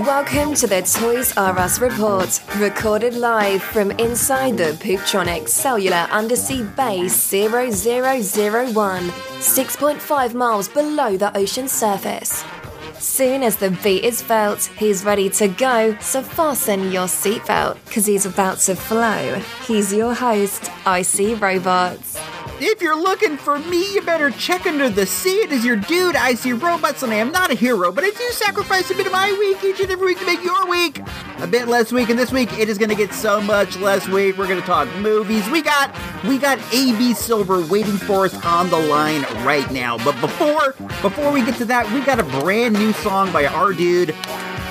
Welcome to the Toys R Us Report, recorded live from inside the Pooptronic Cellular Undersea Base 0001, 6.5 miles below the ocean surface. Soon as the beat is felt, he's ready to go, so fasten your seatbelt, because he's about to flow. He's your host, iSeeRobots. If you're looking for me, you better check under the sea. It is your dude, iSeeRobots, and I am not a hero, but I do sacrifice a bit of my week each and every week to make your week a bit less week, and this week it is going to get so much less week. We're going to talk movies. We got AB Silver waiting for us on the line right now, but before we get to that, we got a brand new song by our dude,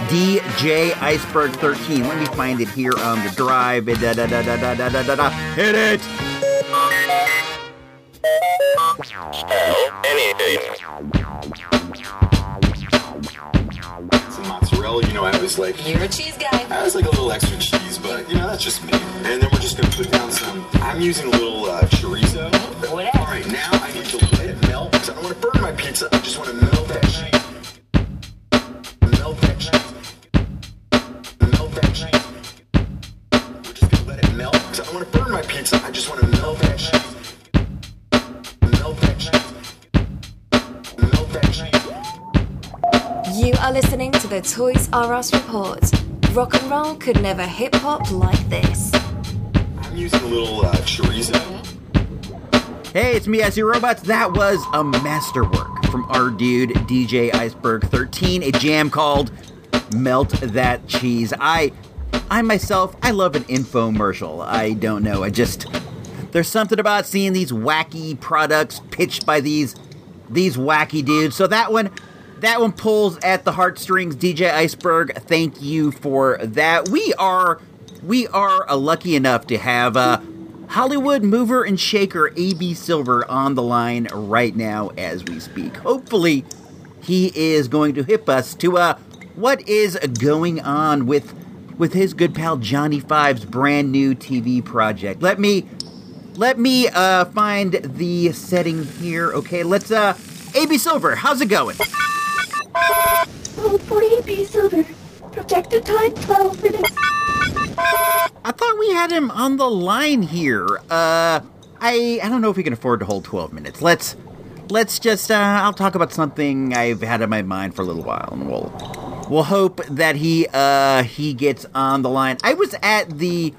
DJ Iceberg 13. Let me find it here on the drive. Hit it! Some mozzarella, I was like, you're a cheese guy. I was like a little extra cheese, but that's just me. And then we're just gonna put down some. I'm using a little chorizo. Whatever. All right, now I need to let it melt because I don't want to burn my pizza. I just want to melt that cheese. Melt that cheese. Melt that cheese. We're just gonna let it melt because I don't want to burn my pizza. I just want to melt that cheese. You are listening to the Toys R Us Report. Rock and roll could never hip-hop like this. I'm using a little chorizo. Hey, it's me, iSeeRobots. That was a masterwork from our dude, DJ Iceberg 13, a jam called Melt That Cheese. I myself love an infomercial. I don't know, there's something about seeing these wacky products pitched by these wacky dudes. So that one pulls at the heartstrings, DJ Iceberg. Thank you for that. We are lucky enough to have Hollywood mover and shaker AB Silver on the line right now as we speak. Hopefully, he is going to hip us to what is going on with his good pal Johnny Five's brand new TV project. Let me find the setting here. Okay, let's AB Silver, how's it going? Oh, poor AB Silver. Projected time, 12 minutes. I thought we had him on the line here. I don't know if we can afford to hold 12 minutes. Let's just, I'll talk about something I've had in my mind for a little while, and we'll hope that he gets on the line. I was at the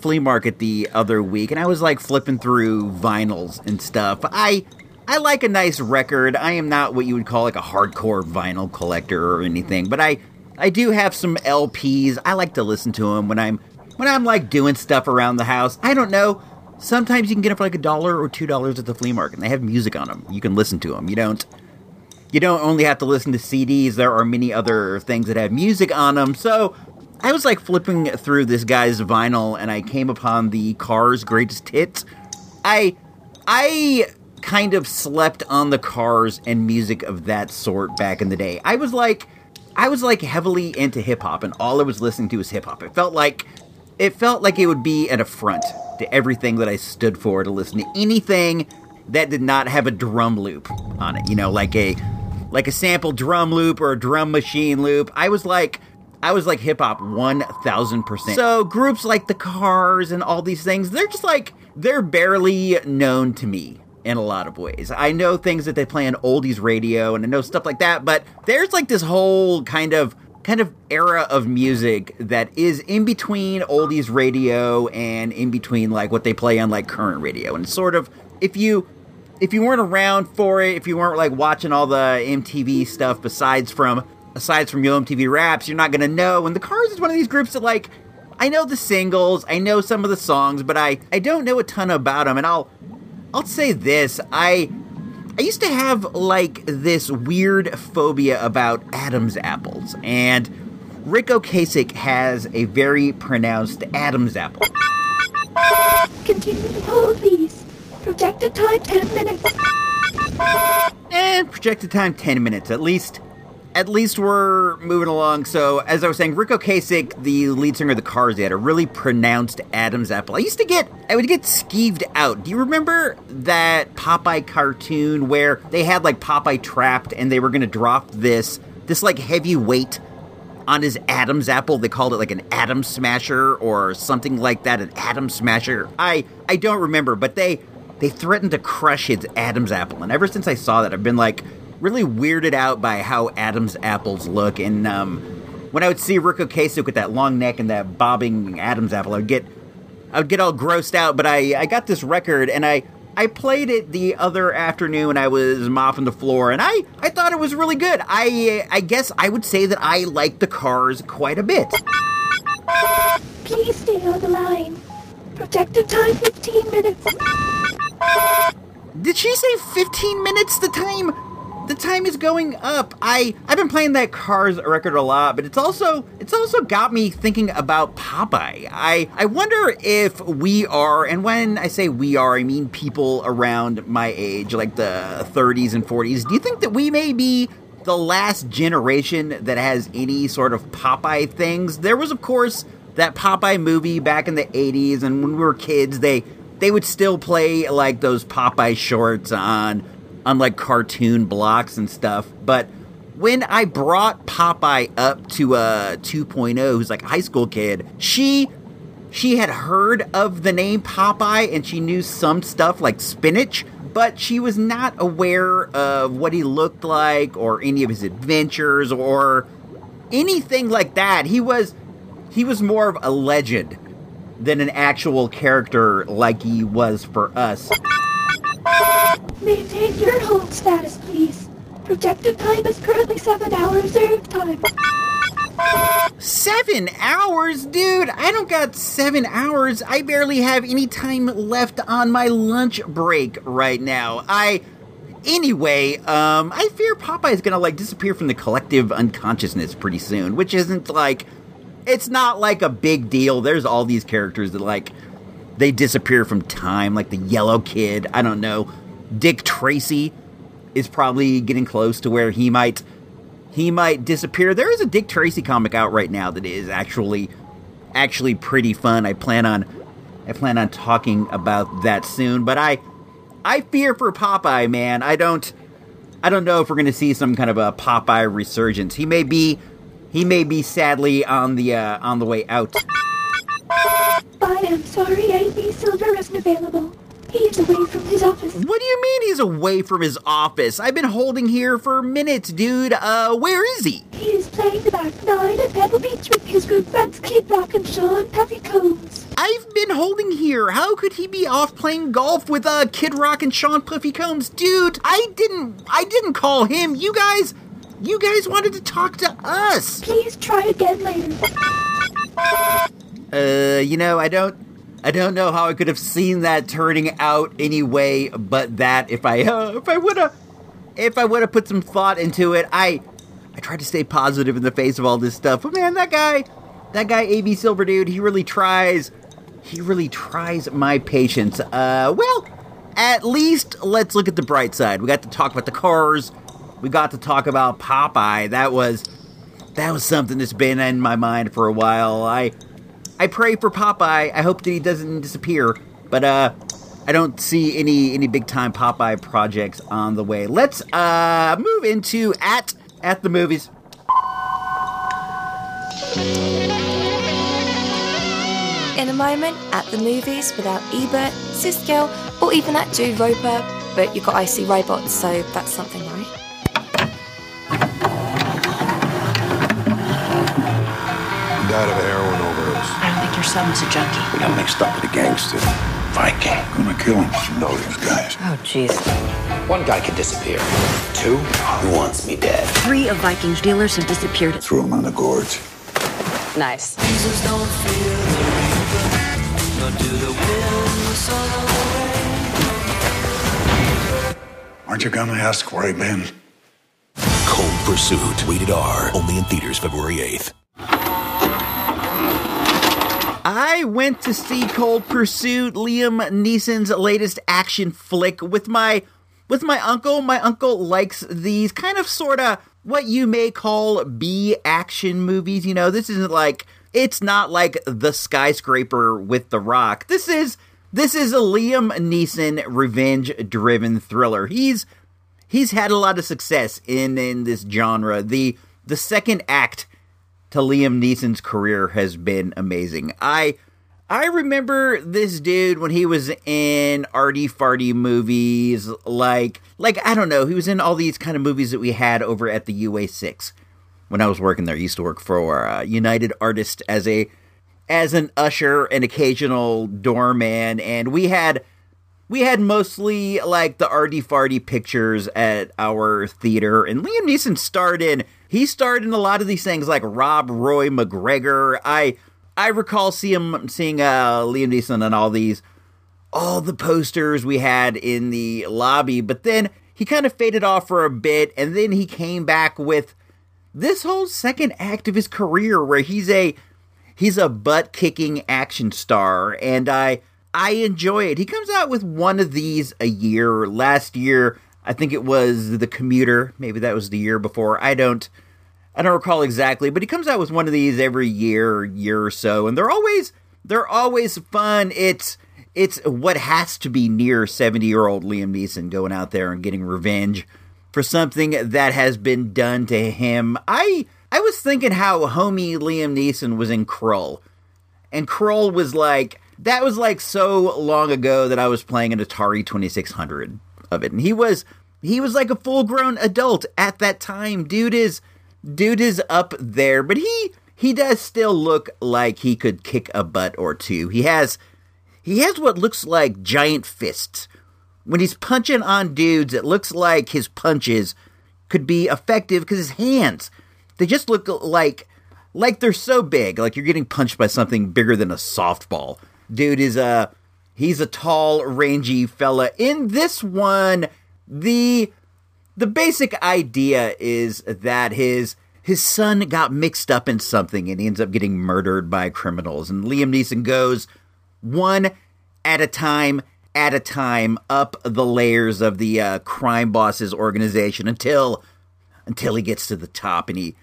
flea market the other week, and I was, flipping through vinyls and stuff. I like a nice record. I am not what you would call a hardcore vinyl collector or anything, but I do have some LPs. I like to listen to them when I'm doing stuff around the house. I don't know. Sometimes you can get them for $1 or $2 at the flea market, and they have music on them. You can listen to them. You don't only have to listen to CDs. There are many other things that have music on them. So I was flipping through this guy's vinyl, and I came upon the Cars Greatest Hits. I kind of slept on the Cars and music of that sort back in the day. I was heavily into hip-hop, and all I was listening to was hip-hop. It felt like it would be an affront to everything that I stood for, to listen to anything that did not have a drum loop on it, like a sample drum loop or a drum machine loop. I was hip-hop 1,000%. So groups like the Cars and all these things, they're just they're barely known to me in a lot of ways. I know things that they play on oldies radio, and I know stuff like that, but there's this whole kind of kind of era of music that is in between oldies radio and in between like what they play on like current radio. And sort of if you weren't around for it, if you weren't like watching all the MTV stuff aside from Yo MTV Raps, you're not going to know. And The Cars is one of these groups that like, I know the singles, I know some of the songs, but I don't know a ton about them. And I'll say this, I used to have like this weird phobia about Adam's apples, and Ric Ocasek has a very pronounced Adam's apple. Continue the hold, please. Projected time 10 minutes. And projected time 10 minutes, at least we're moving along. So, as I was saying, Ric Ocasek, the lead singer of The Cars, they had a really pronounced Adam's apple. I would get skeeved out. Do you remember that Popeye cartoon where they had, like, Popeye trapped and they were going to drop this, like, heavy weight on his Adam's apple? They called it, like, an Atom Smasher or something like that, an Atom Smasher. I don't remember, but they threatened to crush his Adam's apple. And ever since I saw that, I've been, like, really weirded out by how Adam's apples look. And when I would see Ric Ocasek with that long neck and that bobbing Adam's apple, I would get all grossed out. But I got this record, and I played it the other afternoon. I was mopping the floor, and I thought it was really good. I guess I would say that I like The Cars quite a bit. Please stay on the line. Projected time 15 minutes. Did she say 15 minutes? The time is going up. I've been playing that Cars record a lot, but it's also got me thinking about Popeye. I wonder if we are, and when I say we are, I mean people around my age, like the 30s and 40s. Do you think that we may be the last generation that has any sort of Popeye things? There was, of course, that Popeye movie back in the 80s, and when we were kids, they would still play like those Popeye shorts on like cartoon blocks and stuff. But when I brought Popeye up to 2.0, who's like a high school kid, she had heard of the name Popeye and she knew some stuff like spinach, but she was not aware of what he looked like or any of his adventures or anything like that. He was more of a legend than an actual character like he was for us. Maintain your hold status, please. Projected time is currently 7 hours Earth time. 7 hours? Dude, I don't got 7 hours. I barely have any time left on my lunch break right now. Anyway, I fear Popeye's gonna, like, disappear from the collective unconsciousness pretty soon, which isn't, like, it's not, like, a big deal. There's all these characters that, like, they disappear from time, like the Yellow Kid. I don't know. Dick Tracy is probably getting close to where he might disappear. There is a Dick Tracy comic out right now that is actually pretty fun. I plan on talking about that soon. But I fear for Popeye, man. I don't know if we're gonna see some kind of a Popeye resurgence. He may be sadly on the way out. I am sorry, AB Silver isn't available. He is away from his office. What do you mean he's away from his office? I've been holding here for minutes, dude. Where is he? He is playing the back nine at Pebble Beach with his good friends Kid Rock and Sean Puffy Combs. I've been holding here. How could he be off playing golf with Kid Rock and Sean Puffy Combs? Dude, I didn't call him. You guys wanted to talk to us. Please try again later. You know, I don't know how I could have seen that turning out any way but that if I would have put some thought into it. I tried to stay positive in the face of all this stuff, but man, that guy AB Silver, dude, he really tries my patience. Well, at least let's look at the bright side. We got to talk about The Cars. We got to talk about Popeye. That was something that's been in my mind for a while. I pray for Popeye. I hope that he doesn't disappear. But I don't see any big time Popeye projects on the way. Let's move into at the movies. In a moment, at the movies without Ebert, Siskel, or even at Joe Roper, but you got iSeeRobots, so that's something, right? died of a heroin overdose. I don't think your son was a junkie. We got mixed up with a gangster. Viking. I'm gonna kill him. You know these guys. Oh, jeez. One guy could disappear. Two, who wants me dead? Three of Viking's dealers have disappeared. Threw him on the gorge. Nice. Jesus, don't feel the rain, nor do the winds of the rain. Aren't you gonna ask where I've been? Cold Pursuit. Rated R. Only in theaters February 8th. I went to see Cold Pursuit, Liam Neeson's latest action flick, with my uncle. My uncle likes these kind of sorta what you may call B action movies. You know, this isn't like, it's not like The Skyscraper with The Rock. This is a Liam Neeson revenge-driven thriller. He's had a lot of success in this genre. The second act to Liam Neeson's career has been amazing. I remember this dude when he was in arty farty movies, like I don't know, he was in all these kind of movies that we had over at the UA6 when I was working there. I used to work for United Artists as an usher and occasional doorman, and we had mostly like the arty farty pictures at our theater, and Liam Neeson starred in a lot of these things, like Rob Roy McGregor. I recall seeing Liam Neeson on all the posters we had in the lobby, but then he kind of faded off for a bit, and then he came back with this whole second act of his career where he's a butt-kicking action star, and I enjoy it. He comes out with one of these a year. Last year, I think it was The Commuter. Maybe that was the year before. I don't recall exactly, but he comes out with one of these every year or so, and they're always fun. It's what has to be near 70-year-old Liam Neeson going out there and getting revenge for something that has been done to him. I was thinking how homie Liam Neeson was in Krull, and Krull was like, that was like so long ago that I was playing an Atari 2600 of it. And he was like a full-grown adult at that time. Dude is up there, but he does still look like he could kick a butt or two. He has what looks like giant fists. When he's punching on dudes, it looks like his punches could be effective because his hands, they just look like they're so big, like you're getting punched by something bigger than a softball. Dude is he's a tall, rangy fella. In this one, the basic idea is that his son got mixed up in something and he ends up getting murdered by criminals. And Liam Neeson goes one at a time up the layers of the crime boss's organization until he gets to the top and he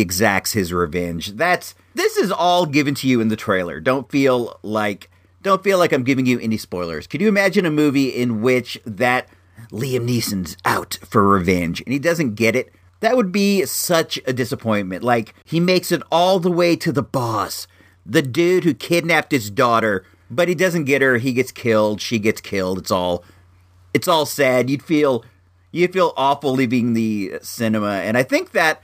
exacts his revenge. This is all given to you in the trailer. Don't feel like I'm giving you any spoilers. Could you imagine a movie in which that Liam Neeson's out for revenge and he doesn't get it? That would be such a disappointment. Like, he makes it all the way to the boss, the dude who kidnapped his daughter, but he doesn't get her. He gets killed. She gets killed. It's all sad. You feel awful leaving the cinema. And I think that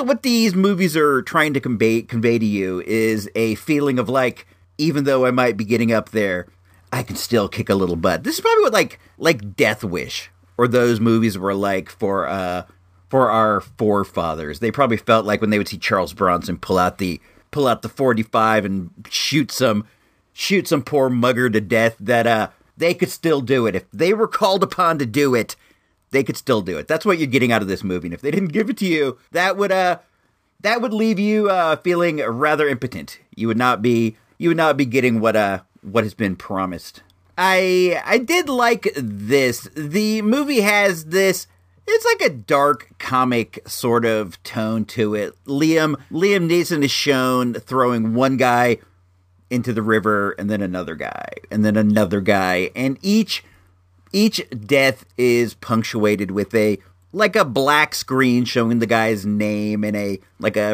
what these movies are trying to convey to you is a feeling of like, even though I might be getting up there, I can still kick a little butt. This is probably what like Death Wish or those movies were like for our forefathers. They probably felt like when they would see Charles Bronson pull out the .45 and shoot some poor mugger to death, that they could still do it. If they were called upon to do it, they could still do it. That's what you're getting out of this movie. And if they didn't give it to you, that would leave you feeling rather impotent. You would not be getting what has been promised. I did like this. The movie has this, it's like a dark comic sort of tone to it. Liam Neeson is shown throwing one guy into the river and then another guy and then another guy, and each death is punctuated with a black screen showing the guy's name and a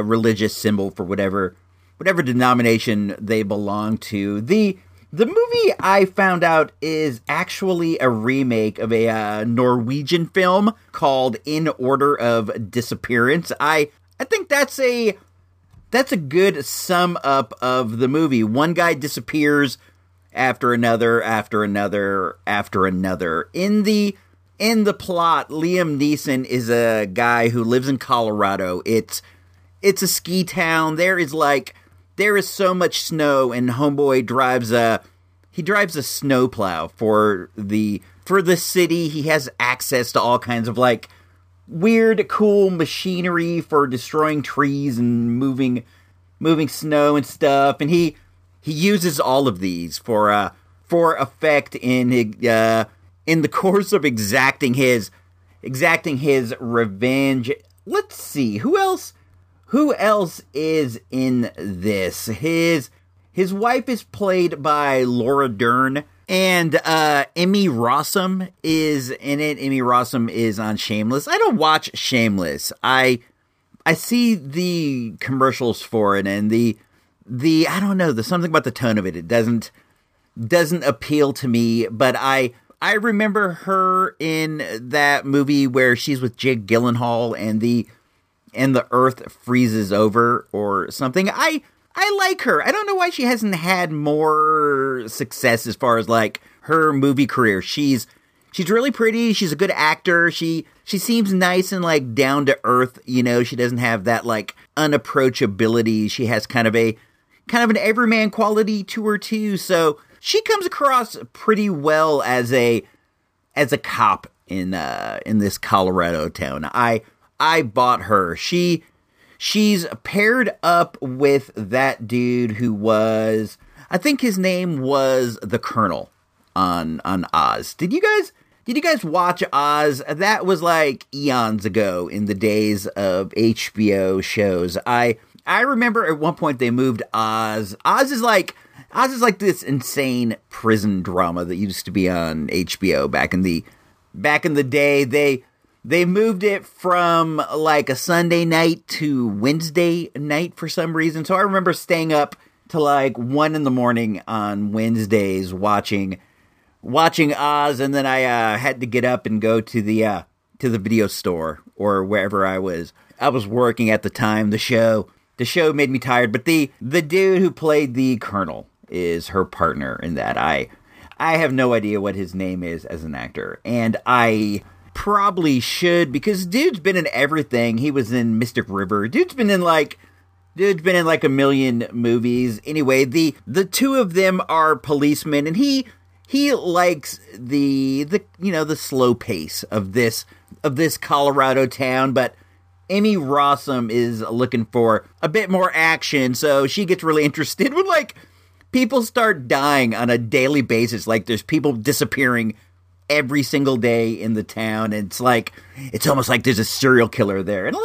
religious symbol for whatever denomination they belong to. The movie, I found out, is actually a remake of a Norwegian film called In Order of Disappearance. I think that's a that's a good sum up of the movie. One guy disappears after another, after another, after another. In the plot, Liam Neeson is a guy who lives in Colorado. It's a ski town. There is so much snow, and homeboy drives a snowplow for the city. He has access to all kinds of like weird, cool machinery for destroying trees and moving snow and stuff. And he uses all of these for effect in the course of exacting his revenge. Let's see who else is in this. His wife is played by Laura Dern, and Emmy Rossum is in it. Emmy Rossum is on Shameless. I don't watch Shameless. I see the commercials for it, and the I don't know, there's something about the tone of it. It doesn't appeal to me, but I remember her in that movie where she's with Jake Gyllenhaal and the earth freezes over or something. I like her. I don't know why she hasn't had more success as far as like her movie career. She's really pretty. She's a good actor. She seems nice and like down to earth. You know, she doesn't have that like unapproachability. She has kind of an everyman quality to her too. So she comes across pretty well as a cop in this Colorado town. I bought her. She's paired up with that dude who was, I think his name was the Colonel on Oz. Did you guys watch Oz? That was like eons ago in the days of HBO shows. I remember at one point they moved Oz. Oz is like this insane prison drama that used to be on HBO back in the day. They moved it from like a Sunday night to Wednesday night for some reason. So I remember staying up to like 1 a.m. on Wednesdays watching Oz, and then I had to get up and go to the video store or wherever I was working at the time. The show made me tired, but the dude who played the Colonel is her partner in that. I have no idea what his name is as an actor, and I probably should, because dude's been in everything. He was in Mystic River. Dude's been in like a million movies. Anyway, the two of them are policemen, and he likes the you know, the slow pace of this Colorado town, but Emmy Rossum is looking for a bit more action, so she gets really interested when like people start dying on a daily basis. Like there's people disappearing every single day in the town, and it's almost like there's a serial killer there. In a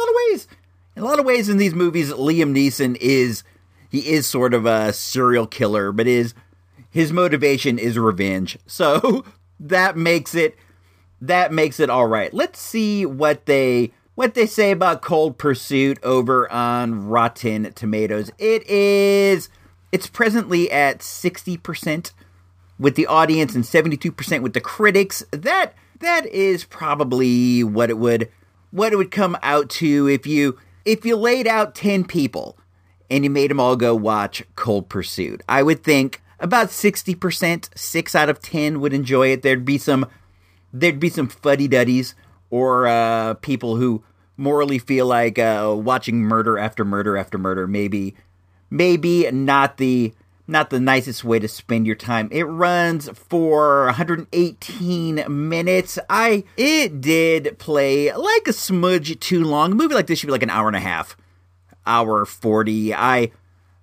lot of ways in these movies, Liam Neeson is sort of a serial killer, but his motivation is revenge. So that makes it all right. Let's see what they say about Cold Pursuit over on Rotten Tomatoes. It's presently at 60%. With the audience and 72% with the critics. That is probably what it would come out to if you laid out 10 people and you made them all go watch Cold Pursuit. I would think about 60%, 6 out of 10 would enjoy it. There'd be some fuddy-duddies or people who morally feel like watching murder after murder after murder. Maybe not the nicest way to spend your time. It runs for 118 minutes. It did play like a smudge too long. A movie like this should be like an hour and a half, hour 40. I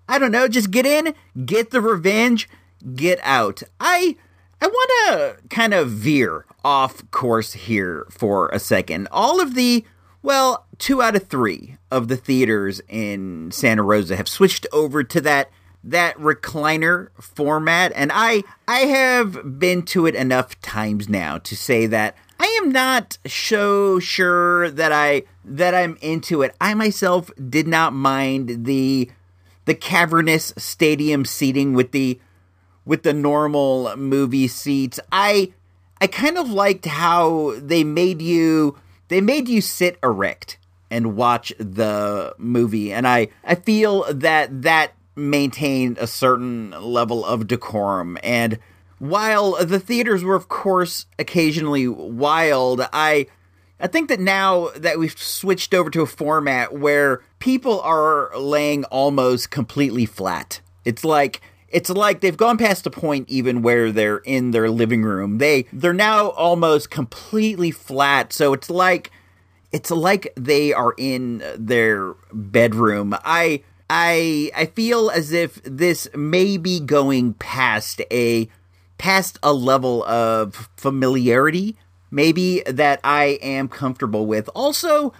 don't know. Just get in, get the revenge, get out. I want to kind of veer off course here for a second. 2 out of 3 of the theaters in Santa Rosa have switched over to that recliner format, and I have been to it enough times now to say that I am not so sure that I'm into it. I myself did not mind the cavernous stadium seating with the normal movie seats. I kind of liked how they made you sit erect and watch the movie. And I feel that that maintained a certain level of decorum. And while the theaters were, of course, occasionally wild, I think that now that we've switched over to a format where people are laying almost completely flat, it's like they've gone past a point even where they're in their living room. They're now almost completely flat, so it's like they are in their bedroom. I feel as if this may be going past a level of familiarity, maybe, that I am comfortable with. Also,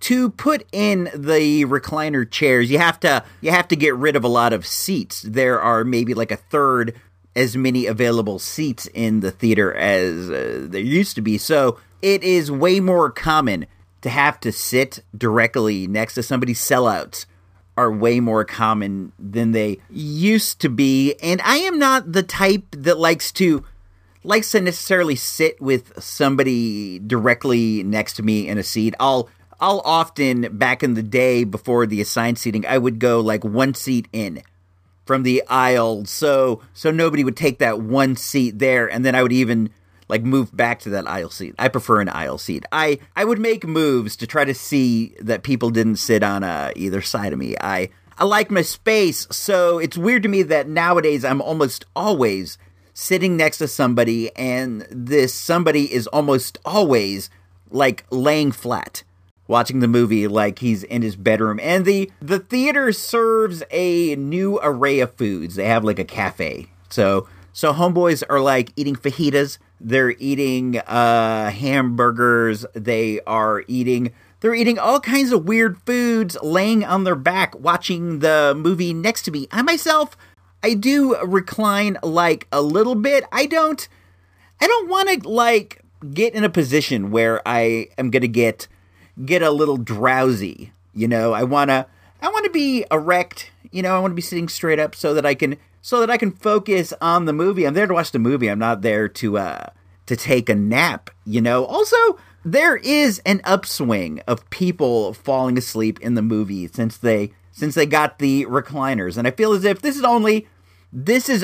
to put in the recliner chairs, you have to get rid of a lot of seats. There are maybe like a third as many available seats in the theater as there used to be. So it is way more common to have to sit directly next to somebody. Sellouts are way more common than they used to be. And I am not the type that likes to necessarily sit with somebody directly next to me in a seat. I'll often, back in the day before the assigned seating, I would go like one seat in from the aisle, so nobody would take that one seat there, and then I would even like move back to that aisle seat. I prefer an aisle seat. I would make moves to try to see that people didn't sit on either side of me. I like my space, so it's weird to me that nowadays I'm almost always sitting next to somebody, and this somebody is almost always like laying flat, watching the movie like he's in his bedroom. And the theater serves a new array of foods. They have like a cafe. So homeboys are like eating fajitas. They're eating hamburgers. They're eating all kinds of weird foods, laying on their back, watching the movie next to me. I myself, I do recline like a little bit. I don't want to like get in a position where I am going to get a little drowsy. You know, I want to be erect. You know, I want to be sitting straight up so that I can focus on the movie. I'm there to watch the movie. I'm not there to take a nap, you know. Also, there is an upswing of people falling asleep in the movie since they got the recliners. And I feel as if this is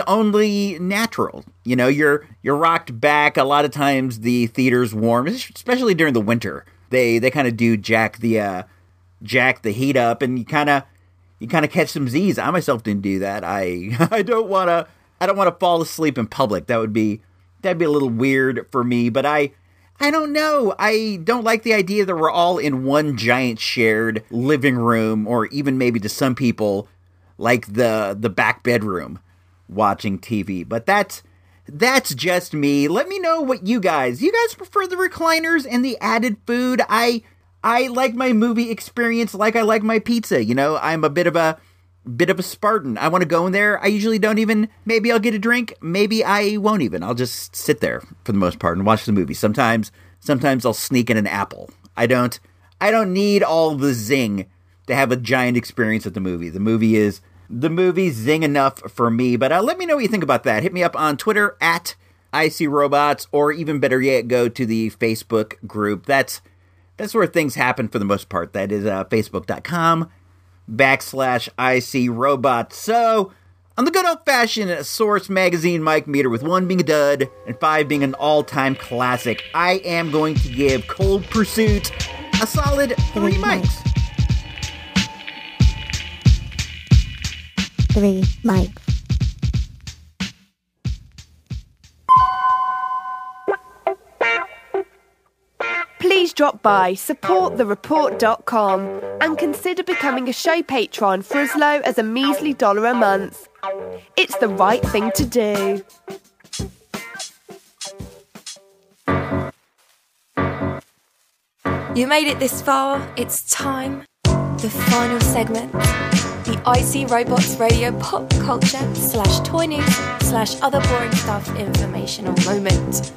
only natural. You know, you're rocked back. A lot of times the theater's warm, especially during the winter. They kind of do jack the heat up, and you kind of catch some Z's. I myself didn't do that. I don't want to fall asleep in public. That'd be a little weird for me, but I don't know. I don't like the idea that we're all in one giant shared living room, or even maybe to some people like the back bedroom watching TV. But that's just me. Let me know what you guys. You guys prefer the recliners and the added food? I like my movie experience like I like my pizza. You know, I'm a bit of a Spartan. I want to go in there. I usually don't even, maybe I'll get a drink. Maybe I won't even. I'll just sit there for the most part and watch the movie. Sometimes I'll sneak in an apple. I don't need all the zing to have a giant experience at the movie. The movie's zing enough for me, but let me know what you think about that. Hit me up on Twitter at iSeeRobots, or even better yet, go to the Facebook group. That's where things happen for the most part. That is facebook.com/iSeeRobots. So, on the good old-fashioned Source Magazine Mike meter, with 1 being a dud and 5 being an all-time classic, I am going to give Cold Pursuit a solid 3 mics. 3 mics. Please drop by supportthereport.com and consider becoming a show patron for as low as a measly $1 a month. It's the right thing to do. You made it this far. It's time. The final segment. The iSeeRobots Radio pop culture /toy news/other boring stuff informational moment.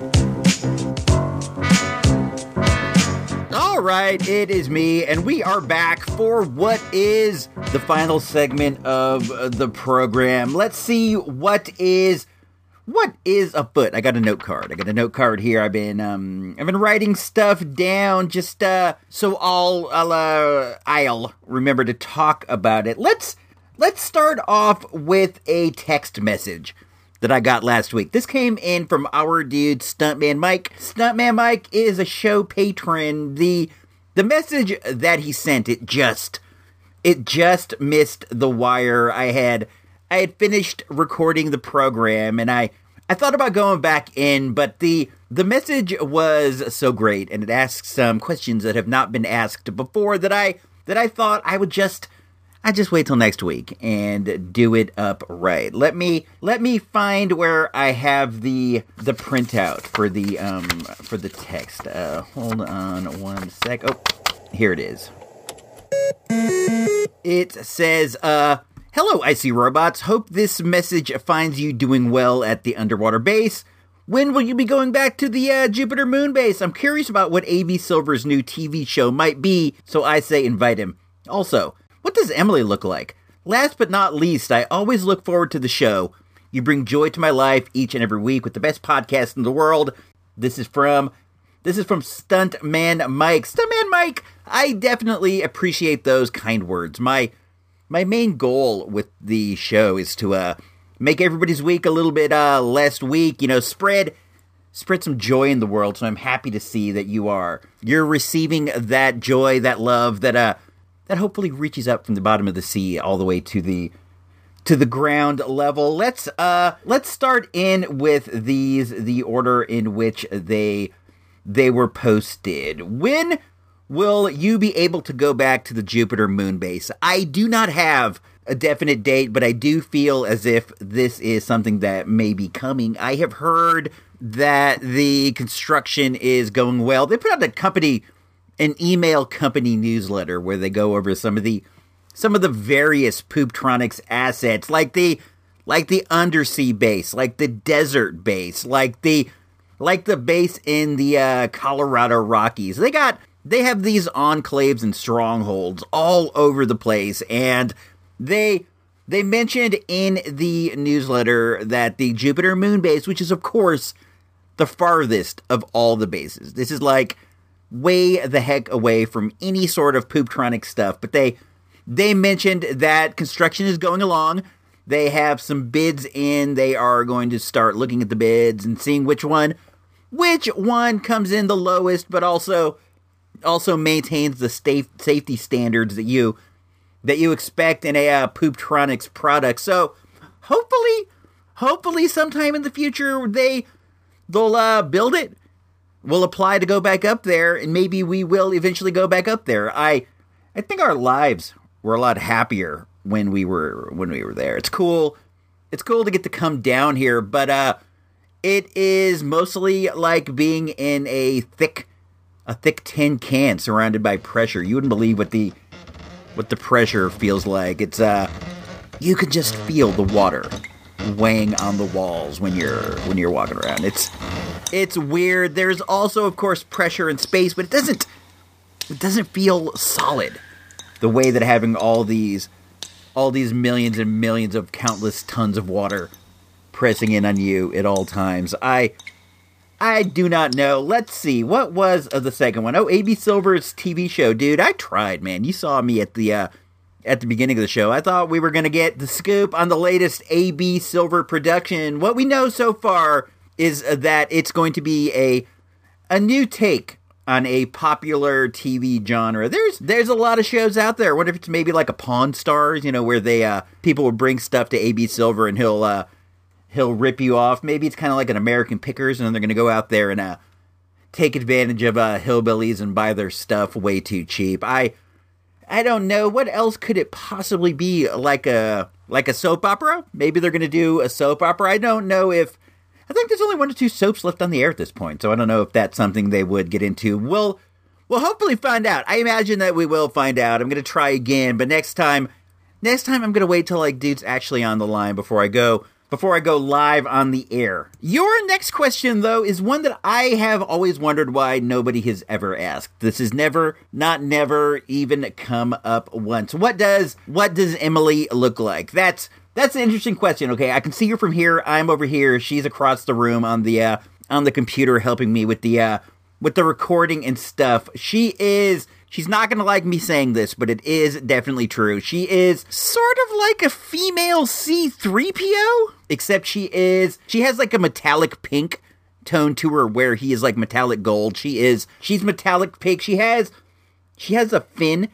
All right, it is me, and we are back for what is the final segment of the program. Let's see what is What is afoot? I got a note card. here. I've been writing stuff down just so I'll remember to talk about it. Let's start off with a text message that I got last week. This came in from our dude Stuntman Mike. Stuntman Mike is a show patron. The message that he sent, it just missed the wire. I had finished recording the program, and I thought about going back in, but the message was so great, and it asked some questions that have not been asked before that I thought I would just wait till next week and do it up right. Let me find where I have the printout for the text. Hold on one sec. Oh, here it is. It says, Hello, iSeeRobots. Hope this message finds you doing well at the underwater base. When will you be going back to the Jupiter moon base? I'm curious about what AB Silver's new TV show might be, so I say invite him. Also, what does Emily look like? Last but not least, I always look forward to the show. You bring joy to my life each and every week with the best podcast in the world. This is from Stuntman Mike. Stuntman Mike, I definitely appreciate those kind words. My main goal with the show is to make everybody's week a little bit less weak. You know, spread some joy in the world. So I'm happy to see that you're receiving that joy, that love, that hopefully reaches up from the bottom of the sea all the way to the ground level. Let's start in with the order in which they were posted. When will you be able to go back to the Jupiter moon base? I do not have a definite date, but I do feel as if this is something that may be coming. I have heard that the construction is going well. They put out an email company newsletter where they go over some of the various Pooptronics assets, like the undersea base, like the desert base, like the base in the Colorado Rockies. They have these enclaves and strongholds all over the place, and they mentioned in the newsletter that the Jupiter moon base, which is, of course, the farthest of all the bases. This is, like, way the heck away from any sort of Pooptronic stuff, but they mentioned that construction is going along. They have some bids in. They are going to start looking at the bids and seeing which one comes in the lowest, but also maintains the safety standards that you expect in a Pooptronics product. So hopefully sometime in the future they'll build it. We'll apply to go back up there, and maybe we will eventually go back up there. I think our lives were a lot happier when we were there. It's cool to get to come down here, but it is mostly like being in a thick tin can surrounded by pressure. You wouldn't believe what the pressure feels like. It's you can just feel the water weighing on the walls when you're walking around. It's weird. There's also, of course, pressure in space, but it doesn't feel solid the way that having all these millions and millions of countless tons of water pressing in on you at all times. I do not know. Let's see. What was the second one? Oh, AB Silver's TV show. Dude, I tried, man. You saw me at the beginning of the show. I thought we were going to get the scoop on the latest AB Silver production. What we know so far is that it's going to be a new take on a popular TV genre. There's a lot of shows out there. I wonder if it's maybe like a Pawn Stars, you know, where they people will bring stuff to AB Silver and he'll rip you off. Maybe it's kind of like an American Pickers, and then they're going to go out there and take advantage of hillbillies and buy their stuff way too cheap. I don't know. What else could it possibly be? Like a soap opera? Maybe they're going to do a soap opera. I don't know if... I think there's only 1 or 2 soaps left on the air at this point, so I don't know if that's something they would get into. We'll hopefully find out. I imagine that we will find out. I'm going to try again, but next time I'm going to wait till, like, dude's actually on the line before I go live on the air. Your next question, though, is one that I have always wondered why nobody has ever asked. This has never even come up once. What does Emily look like? That's That's an interesting question. Okay, I can see you're from here. I'm over here. She's across the room on the computer helping me with the recording and stuff. She is. She's not going to like me saying this, but it is definitely true. She is sort of like a female C-3PO, except she has like a metallic pink tone to her where he is like metallic gold. She's metallic pink. She has a fin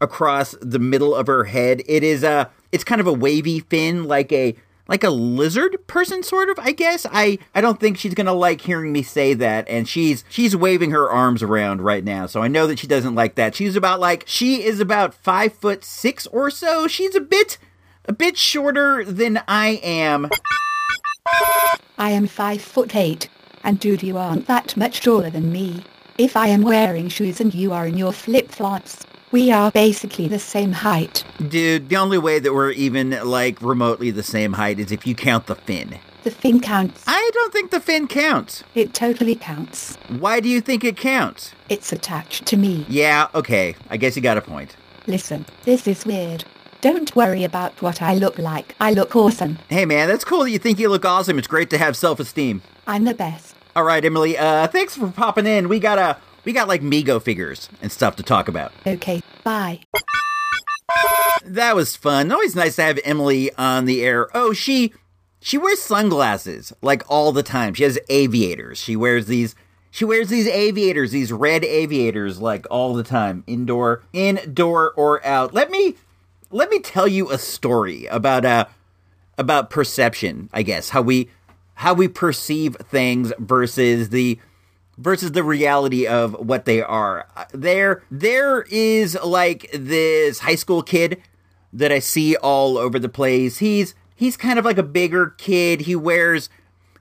across the middle of her head. It is it's kind of a wavy fin, like a lizard person, sort of, I guess. I don't think she's going to like hearing me say that, and she's waving her arms around right now, so I know that she doesn't like that. She is about 5'6" or so. She's a bit shorter than I am. I am 5'8", and dude, you aren't that much taller than me. If I am wearing shoes and you are in your flip-flops, we are basically the same height. Dude, the only way that we're even, like, remotely the same height is if you count the fin. The fin counts. I don't think the fin counts. It totally counts. Why do you think it counts? It's attached to me. Yeah, okay. I guess you got a point. Listen, this is weird. Don't worry about what I look like. I look awesome. Hey, man, that's cool that you think you look awesome. It's great to have self-esteem. I'm the best. All right, Emily, thanks for popping in. We got, like, Mego figures and stuff to talk about. Okay, bye. That was fun. Always nice to have Emily on the air. Oh, she wears sunglasses, like, all the time. She has aviators. She wears these aviators, these red aviators, like, all the time. Indoor or out. Let me tell you a story about perception, I guess. How we perceive things versus the reality of what they are. There is, like, this high school kid that I see all over the place. He's kind of like a bigger kid. He wears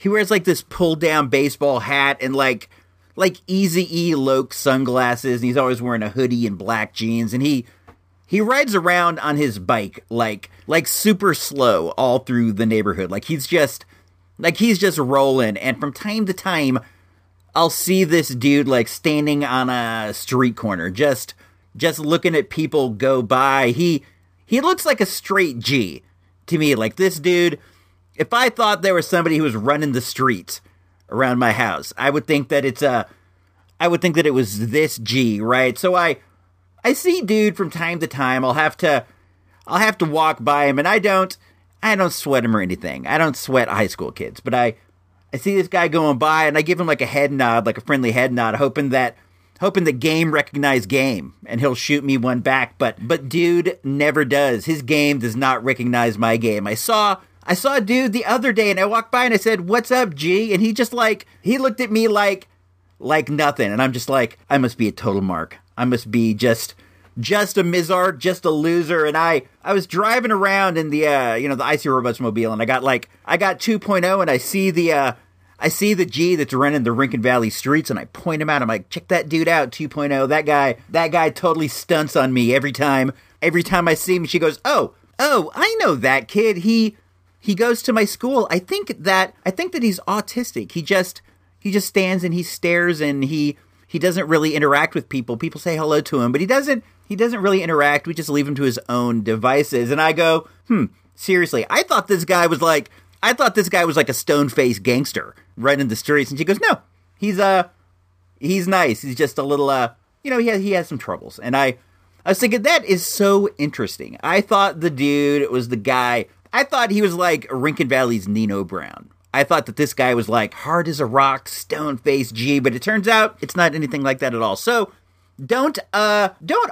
like this pull-down baseball hat and like Eazy-E Loke sunglasses, and he's always wearing a hoodie and black jeans, and he rides around on his bike like super slow all through the neighborhood. He's just rolling, and from time to time I'll see this dude, like, standing on a street corner, just looking at people go by. He looks like a straight G to me. Like, this dude, if I thought there was somebody who was running the streets around my house, I would think that it was this G, right? So I see dude from time to time. I'll have to walk by him, and I don't sweat him or anything. I don't sweat high school kids, but I see this guy going by, and I give him, like, a head nod, like a friendly head nod, hoping the game recognized game, and he'll shoot me one back. But dude never does. His game does not recognize my game. I saw a dude the other day, and I walked by, and I said, "What's up, G?" And he just, like, he looked at me like nothing, and I'm just like, I must be a total mark. I must be just a mizark, just a loser. And I was driving around in the the iSeeRobots mobile, and I got 2.0, and I see the G that's running the Rincon Valley streets, and I point him out. I'm like, check that dude out, 2.0. That guy totally stunts on me every time I see him. She goes, oh, I know that kid. He goes to my school. I think that he's autistic. He just stands and he stares, and he doesn't really interact with people. People say hello to him, but he doesn't really interact. We just leave him to his own devices. And I go, seriously, I thought this guy was like a stone-faced gangster running the streets. And she goes, no, he's nice. He's just a little, he has some troubles. And I was thinking, that is so interesting. I thought the dude was the guy. I thought he was like Rincon Valley's Nino Brown. I thought that this guy was like hard as a rock, stone-faced G, but it turns out it's not anything like that at all. So don't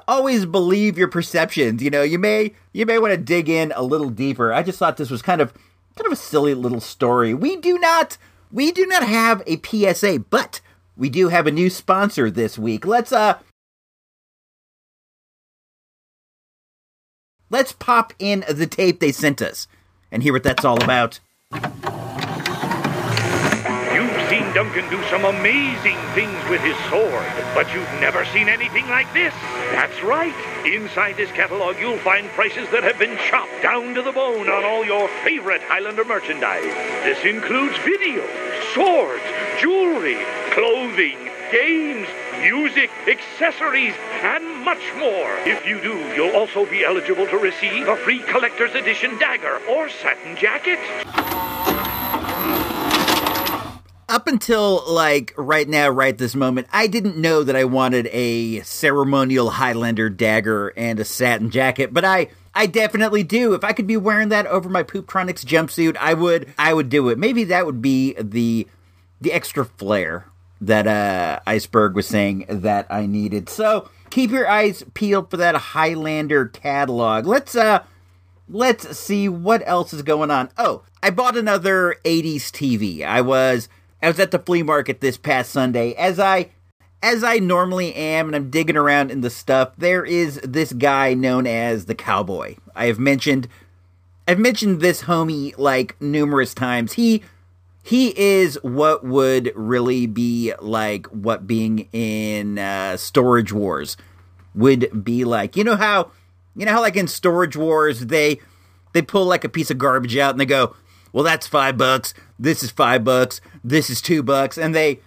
always believe your perceptions. You may want to dig in a little deeper. I just thought this was kind of a silly little story. We do not have a PSA, but we do have a new sponsor this week. Let's pop in the tape they sent us and hear what that's all about. Duncan do some amazing things with his sword, but you've never seen anything like this. That's right. Inside this catalog, you'll find prices that have been chopped down to the bone on all your favorite Highlander merchandise. This includes videos, swords, jewelry, clothing, games, music, accessories, and much more. If you do, you'll also be eligible to receive a free collector's edition dagger or satin jacket. Up until, like, right now, right this moment, I didn't know that I wanted a ceremonial Highlander dagger and a satin jacket, but I definitely do. If I could be wearing that over my Pooptronics jumpsuit, I would do it. Maybe that would be the extra flair that Iceberg was saying that I needed. So keep your eyes peeled for that Highlander catalog. Let's see what else is going on. Oh, I bought another 80s TV. I was at the flea market this past Sunday, as I normally am, and I'm digging around in the stuff. There is this guy known as the Cowboy. I've mentioned this homie like numerous times. He is what would really be like what being in Storage Wars would be like. You know how like in Storage Wars they pull like a piece of garbage out and they go, well, that's $5, this is $5, this is $2, and they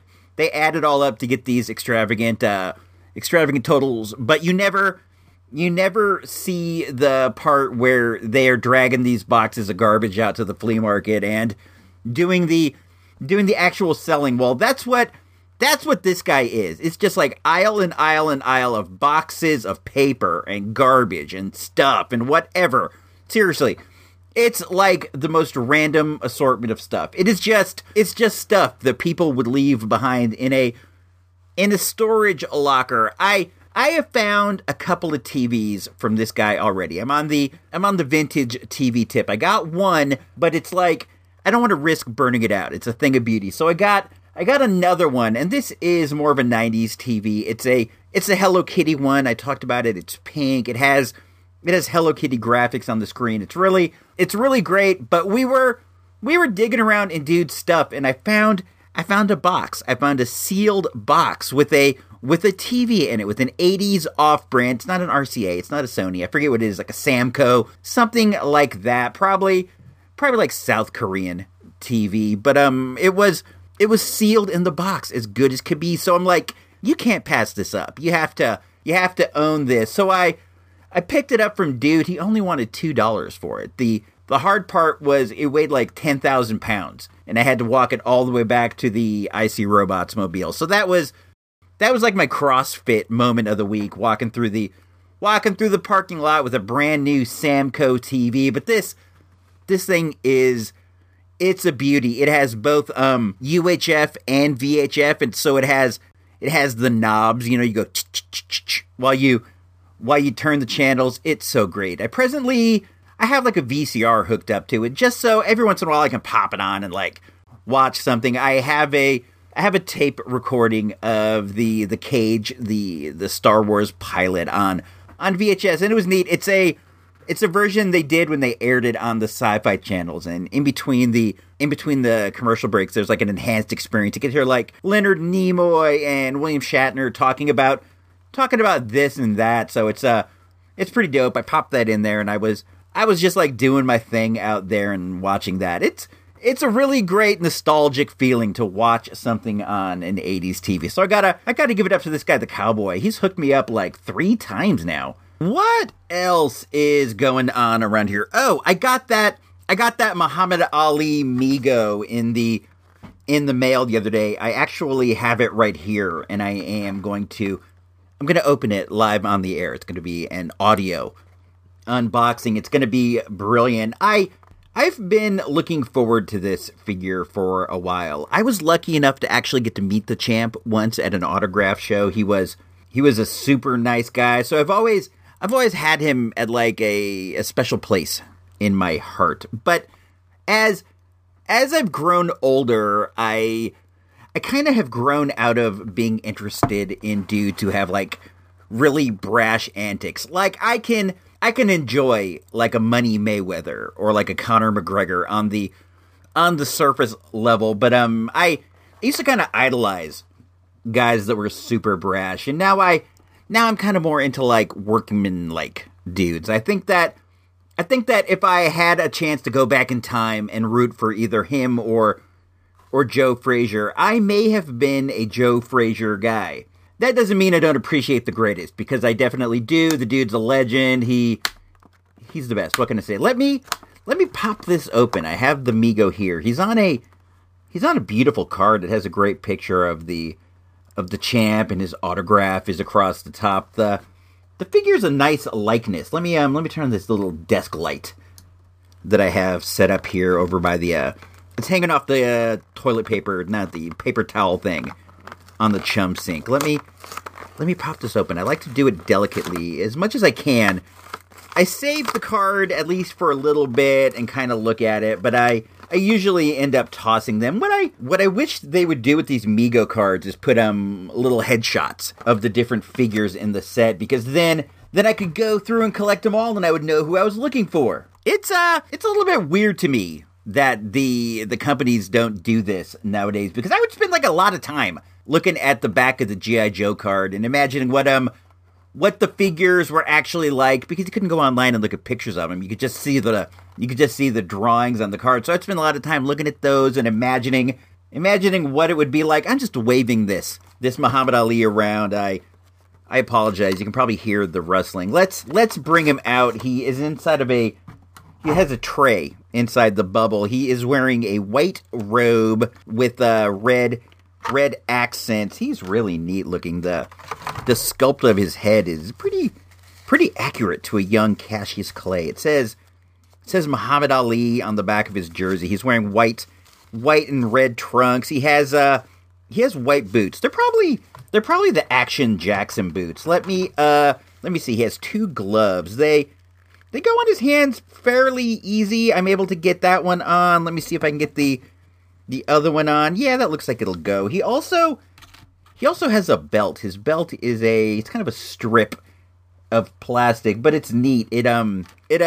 add it all up to get these extravagant totals, but you never see the part where they are dragging these boxes of garbage out to the flea market and doing the actual selling. Well, that's what this guy is. It's just like aisle and aisle and aisle of boxes of paper and garbage and stuff and whatever. Seriously. It's like the most random assortment of stuff. It's just stuff that people would leave behind in a storage locker. I have found a couple of TVs from this guy already. I'm on the vintage TV tip. I got one, but it's like I don't want to risk burning it out. It's a thing of beauty. So I got another one, and this is more of a 90s TV. It's a Hello Kitty one. I talked about it. It's pink. It has Hello Kitty graphics on the screen. It's really great, but we were digging around in dude's stuff, and I found a box. I found a sealed box with a TV in it, with an 80s off-brand. It's not an RCA, it's not a Sony. I forget what it is, like a Samco, something like that. Probably like South Korean TV, but it was sealed in the box as good as could be. So I'm like, you can't pass this up. You have to own this. So I picked it up from dude. He only wanted $2 for it. The hard part was it weighed like 10,000 pounds, and I had to walk it all the way back to the iSeeRobots mobile. So that was like my CrossFit moment of the week, walking through the parking lot with a brand new Samco TV. But this thing it's a beauty. It has both UHF and VHF, and so it has the knobs. You know, you go while you turn the channels. It's so great. I have like a VCR hooked up to it, just so every once in a while I can pop it on and like watch something. I have a tape recording of the Cage, the Star Wars pilot on VHS, and it was neat. It's a version they did when they aired it on the sci-fi channels, and in between the commercial breaks there's like an enhanced experience. You could hear like Leonard Nimoy and William Shatner talking about this and that, so it's pretty dope. I popped that in there, and I was just like doing my thing out there and watching that. It's a really great nostalgic feeling to watch something on an 80s TV. So I gotta give it up to this guy, the Cowboy. He's hooked me up like 3 times now. What else is going on around here? Oh, I got that Muhammad Ali Mego in the mail the other day. I actually have it right here, and I'm going to open it live on the air. It's going to be an audio unboxing. It's going to be brilliant. I've been looking forward to this figure for a while. I was lucky enough to actually get to meet the champ once at an autograph show. He was a super nice guy. So I've always had him at like a special place in my heart. But as I've grown older, I kind of have grown out of being interested in dudes who have like really brash antics. Like I can enjoy like a Money Mayweather or like a Conor McGregor on the surface level, but I used to kind of idolize guys that were super brash, and now I'm kind of more into like workman like dudes. I think that if I had a chance to go back in time and root for either him or or Joe Frazier. I may have been a Joe Frazier guy. That doesn't mean I don't appreciate The Greatest, because I definitely do. The dude's a legend. He's the best. What can I say? Let me pop this open. I have the Mego here. He's on a beautiful card that has a great picture of the champ, and his autograph is across the top. The figure's a nice likeness. Let me turn on this little desk light that I have set up here over by the it's hanging off the toilet paper, not the paper towel thing on the chum sink. Let me pop this open. I like to do it delicately as much as I can. I save the card at least for a little bit and kind of look at it, but I usually end up tossing them. What I wish they would do with these Mego cards is put little headshots of the different figures in the set, because then I could go through and collect them all and I would know who I was looking for. It's a little bit weird to me that the companies don't do this nowadays, because I would spend a lot of time looking at the back of the G.I. Joe card and imagining what the figures were actually like, because you couldn't go online and look at pictures of them. You could just see the drawings on the card. So I'd spend a lot of time looking at those and imagining what it would be like. I'm just waving this Muhammad Ali around. I apologize. You can probably hear the rustling. Let's bring him out. He is inside of he has a tray inside the bubble. He is wearing a white robe with a red accents. He's really neat looking. The sculpt of his head is pretty accurate to a young Cassius Clay. It says Muhammad Ali on the back of his jersey. He's wearing white and red trunks. He has white boots. They're probably the Action Jackson boots. Let me see. He has two gloves. They go on his hands fairly easy. I'm able to get that one on. Let me see if I can get the other one on. Yeah, that looks like it'll go. He also has a belt. His belt is it's kind of a strip of plastic, but it's neat. It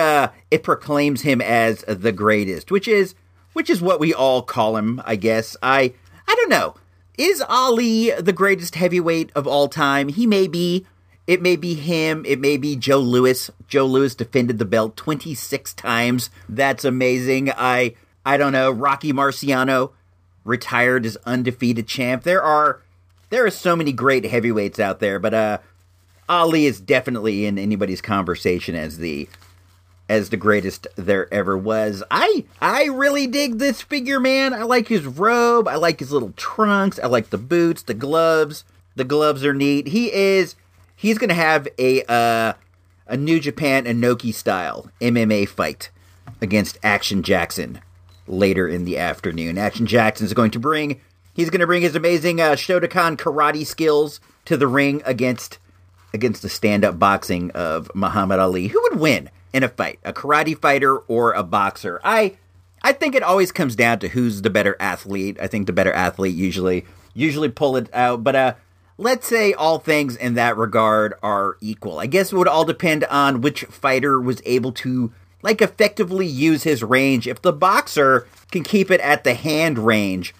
proclaims him as the greatest, which is what we all call him, I guess. I don't know. Is Ali the greatest heavyweight of all time? He may be. It may be him. It may be Joe Louis. Joe Louis defended the belt 26 times. That's amazing. I don't know. Rocky Marciano retired as undefeated champ. There are so many great heavyweights out there, but Ali is definitely in anybody's conversation as the greatest there ever was. I really dig this figure, man. I like his robe. I like his little trunks. I like the boots, the gloves. The gloves are neat. He's going to have a New Japan Inoki style MMA fight against Action Jackson later in the afternoon. Action Jackson's going to bring his amazing Shotokan karate skills to the ring against the stand-up boxing of Muhammad Ali. Who would win in a fight, a karate fighter or a boxer? I think it always comes down to who's the better athlete. I think the better athlete usually pull it out, but let's say all things in that regard are equal. I guess it would all depend on which fighter was able to effectively use his range. If the boxer can keep it at the hand range,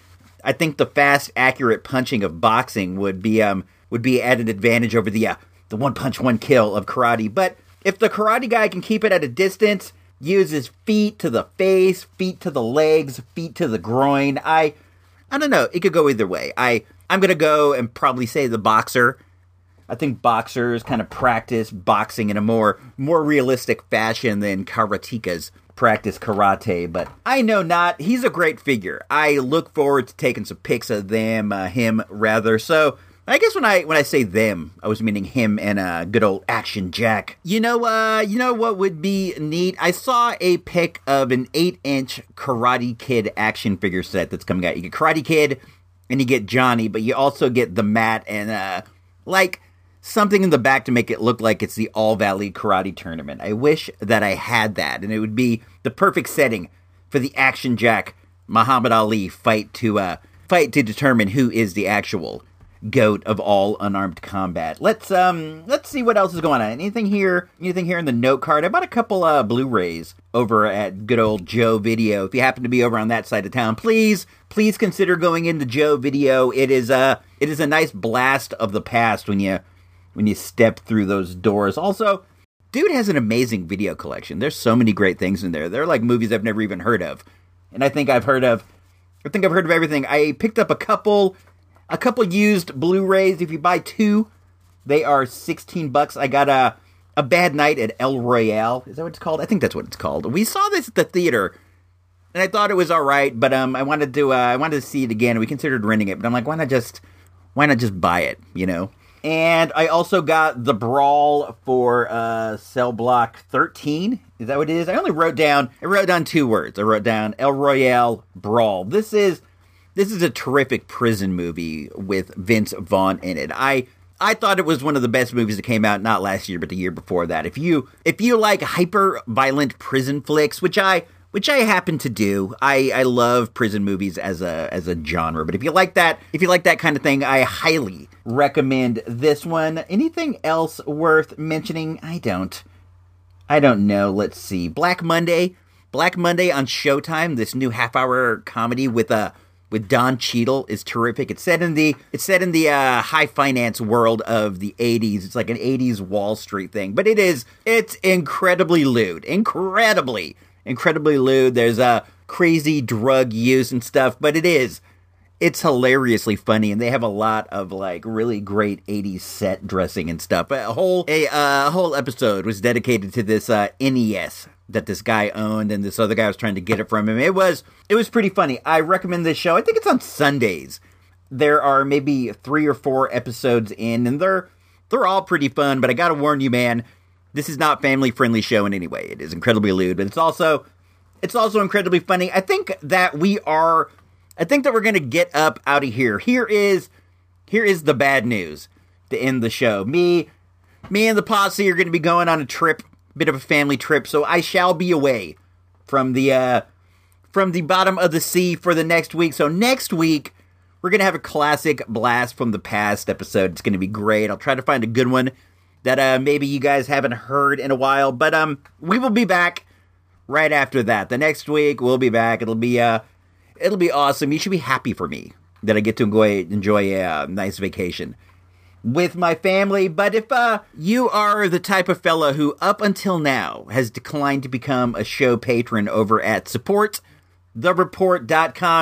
I think the fast, accurate punching of boxing would be at an advantage over the one punch, one kill of karate. But if the karate guy can keep it at a distance, uses feet to the face, feet to the legs, feet to the groin, I don't know. It could go either way. I'm going to go and probably say the boxer. I think boxers kind of practice boxing in a more realistic fashion than karatekas practice karate, but I know not. He's a great figure. I look forward to taking some pics of him rather. So I guess when I say them, I was meaning him and good old Action Jack. You know what would be neat? I saw a pic of an 8-inch Karate Kid action figure set that's coming out. You get Karate Kid and you get Johnny, but you also get the mat and something in the back to make it look like it's the All Valley Karate Tournament. I wish that I had that, and it would be the perfect setting for the Action Jack Muhammad Ali fight to determine who is the actual goat of all unarmed combat. Let's see what else is going on. Anything here in the note card? I bought a couple Blu-rays over at good old Joe Video. If you happen to be over on that side of town, please consider going into Joe Video. It is a nice blast of the past when you step through those doors. Also, dude has an amazing video collection. There's so many great things in there. They're like movies I've never even heard of. And I think I've heard of I think I've heard of everything. I picked up a couple used Blu-rays. If you buy two, they are $16. I got a Bad Night at El Royale. Is that what it's called? I think that's what it's called. We saw this at the theater, and I thought it was all right, but I wanted to see it again. We considered renting it, but I'm like, why not just buy it, you know? And I also got The Brawl for Cell Block 13. Is that what it is? I wrote down two words. I wrote down El Royale Brawl. This is a terrific prison movie with Vince Vaughn in it. I thought it was one of the best movies that came out, not last year, but the year before that. If you like hyper-violent prison flicks, which I happen to do, I love prison movies as a genre. But if you like that kind of thing, I highly recommend this one. Anything else worth mentioning? I don't know. Let's see. Black Monday on Showtime. This new half-hour comedy with Don Cheadle is terrific. It's set in the high finance world of the 80s. It's like an 80s Wall Street thing, but it's incredibly lewd. Incredibly lewd. There's crazy drug use and stuff, but it's hilariously funny, and they have a lot of like really great 80s set dressing and stuff. A whole episode was dedicated to this NES that this guy owned, and this other guy was trying to get it from him. It was pretty funny. I recommend this show. I think it's on Sundays. There are maybe 3 or 4 episodes in, and they're all pretty fun. But I gotta warn you, man, this is not family-friendly show in any way. It is incredibly lewd, but it's also incredibly funny. I think that we're gonna get up out of here. Here is the bad news to end the show. Me and the posse are gonna be going on a trip. Bit of a family trip, so I shall be away from the bottom of the sea for the next week. So next week we're gonna have a classic blast from the past episode. It's gonna be great. I'll try to find a good one that maybe you guys haven't heard in a while, but we will be back right after that. The next week we'll be back. It'll be awesome. You should be happy for me that I get to enjoy a nice vacation with my family. But if you are the type of fella who up until now has declined to become a show patron over at supportthereport.com,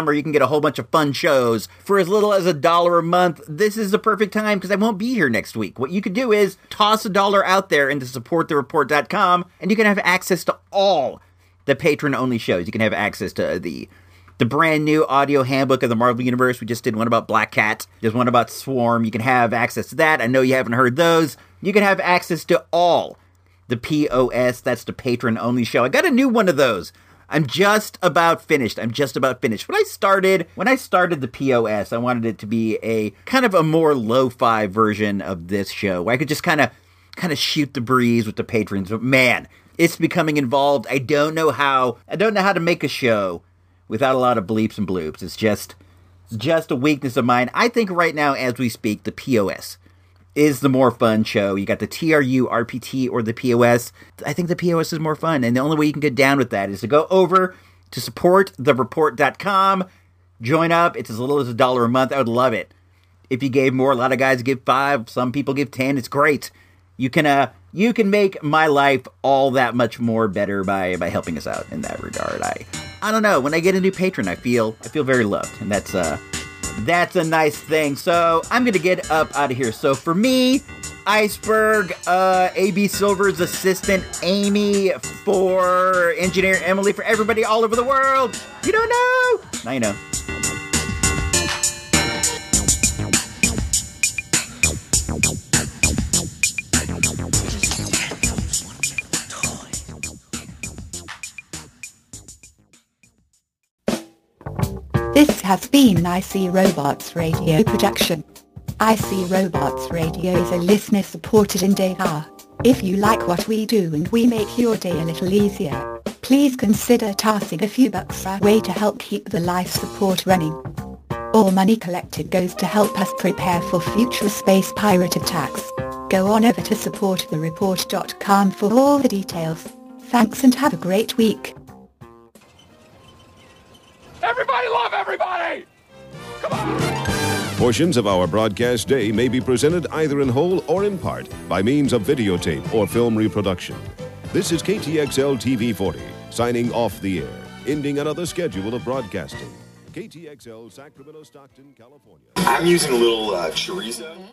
where you can get a whole bunch of fun shows for as little as $1 a month, this is the perfect time, because I won't be here next week. What you could do is toss $1 out there into supportthereport.com, and you can have access to all the patron-only shows. You can have access to the brand new audio handbook of the Marvel Universe. We just did one about Black Cat. There's one about Swarm. You can have access to that. I know you haven't heard those. You can have access to all the POS. That's the patron-only show. I got a new one of those. I'm just about finished. When I started the POS, I wanted it to be a kind of a more lo-fi version of this show, where I could just kind of shoot the breeze with the patrons. But man, it's becoming involved. I don't know how to make a show without a lot of bleeps and bloops. It's just a weakness of mine. I think right now, as we speak, the POS is the more fun show. You got the TRU, RPT, or the POS. I think the POS is more fun, and the only way you can get down with that is to go over to supportthereport.com, join up. It's as little as $1 a month. I would love it if you gave more. A lot of guys give 5, some people give 10. It's great. You can make my life all that much more better by helping us out in that regard. I don't know. When I get a new patron, I feel very loved, and that's a nice thing. So I'm gonna get up out of here. So for me, Iceberg, AB Silver's assistant Amy, for engineer Emily, for everybody all over the world. You don't know. Now you know. This has been iSeeRobots Radio production. iSeeRobots Radio is a listener-supported indie hour. If you like what we do and we make your day a little easier, please consider tossing a few bucks our way to help keep the life support running. All money collected goes to help us prepare for future space pirate attacks. Go on over to supportthereport.com for all the details. Thanks and have a great week. Everybody love everybody! Come on! Portions of our broadcast day may be presented either in whole or in part by means of videotape or film reproduction. This is KTXL TV 40, signing off the air, ending another schedule of broadcasting. KTXL, Sacramento, Stockton, California. I'm using a little chorizo.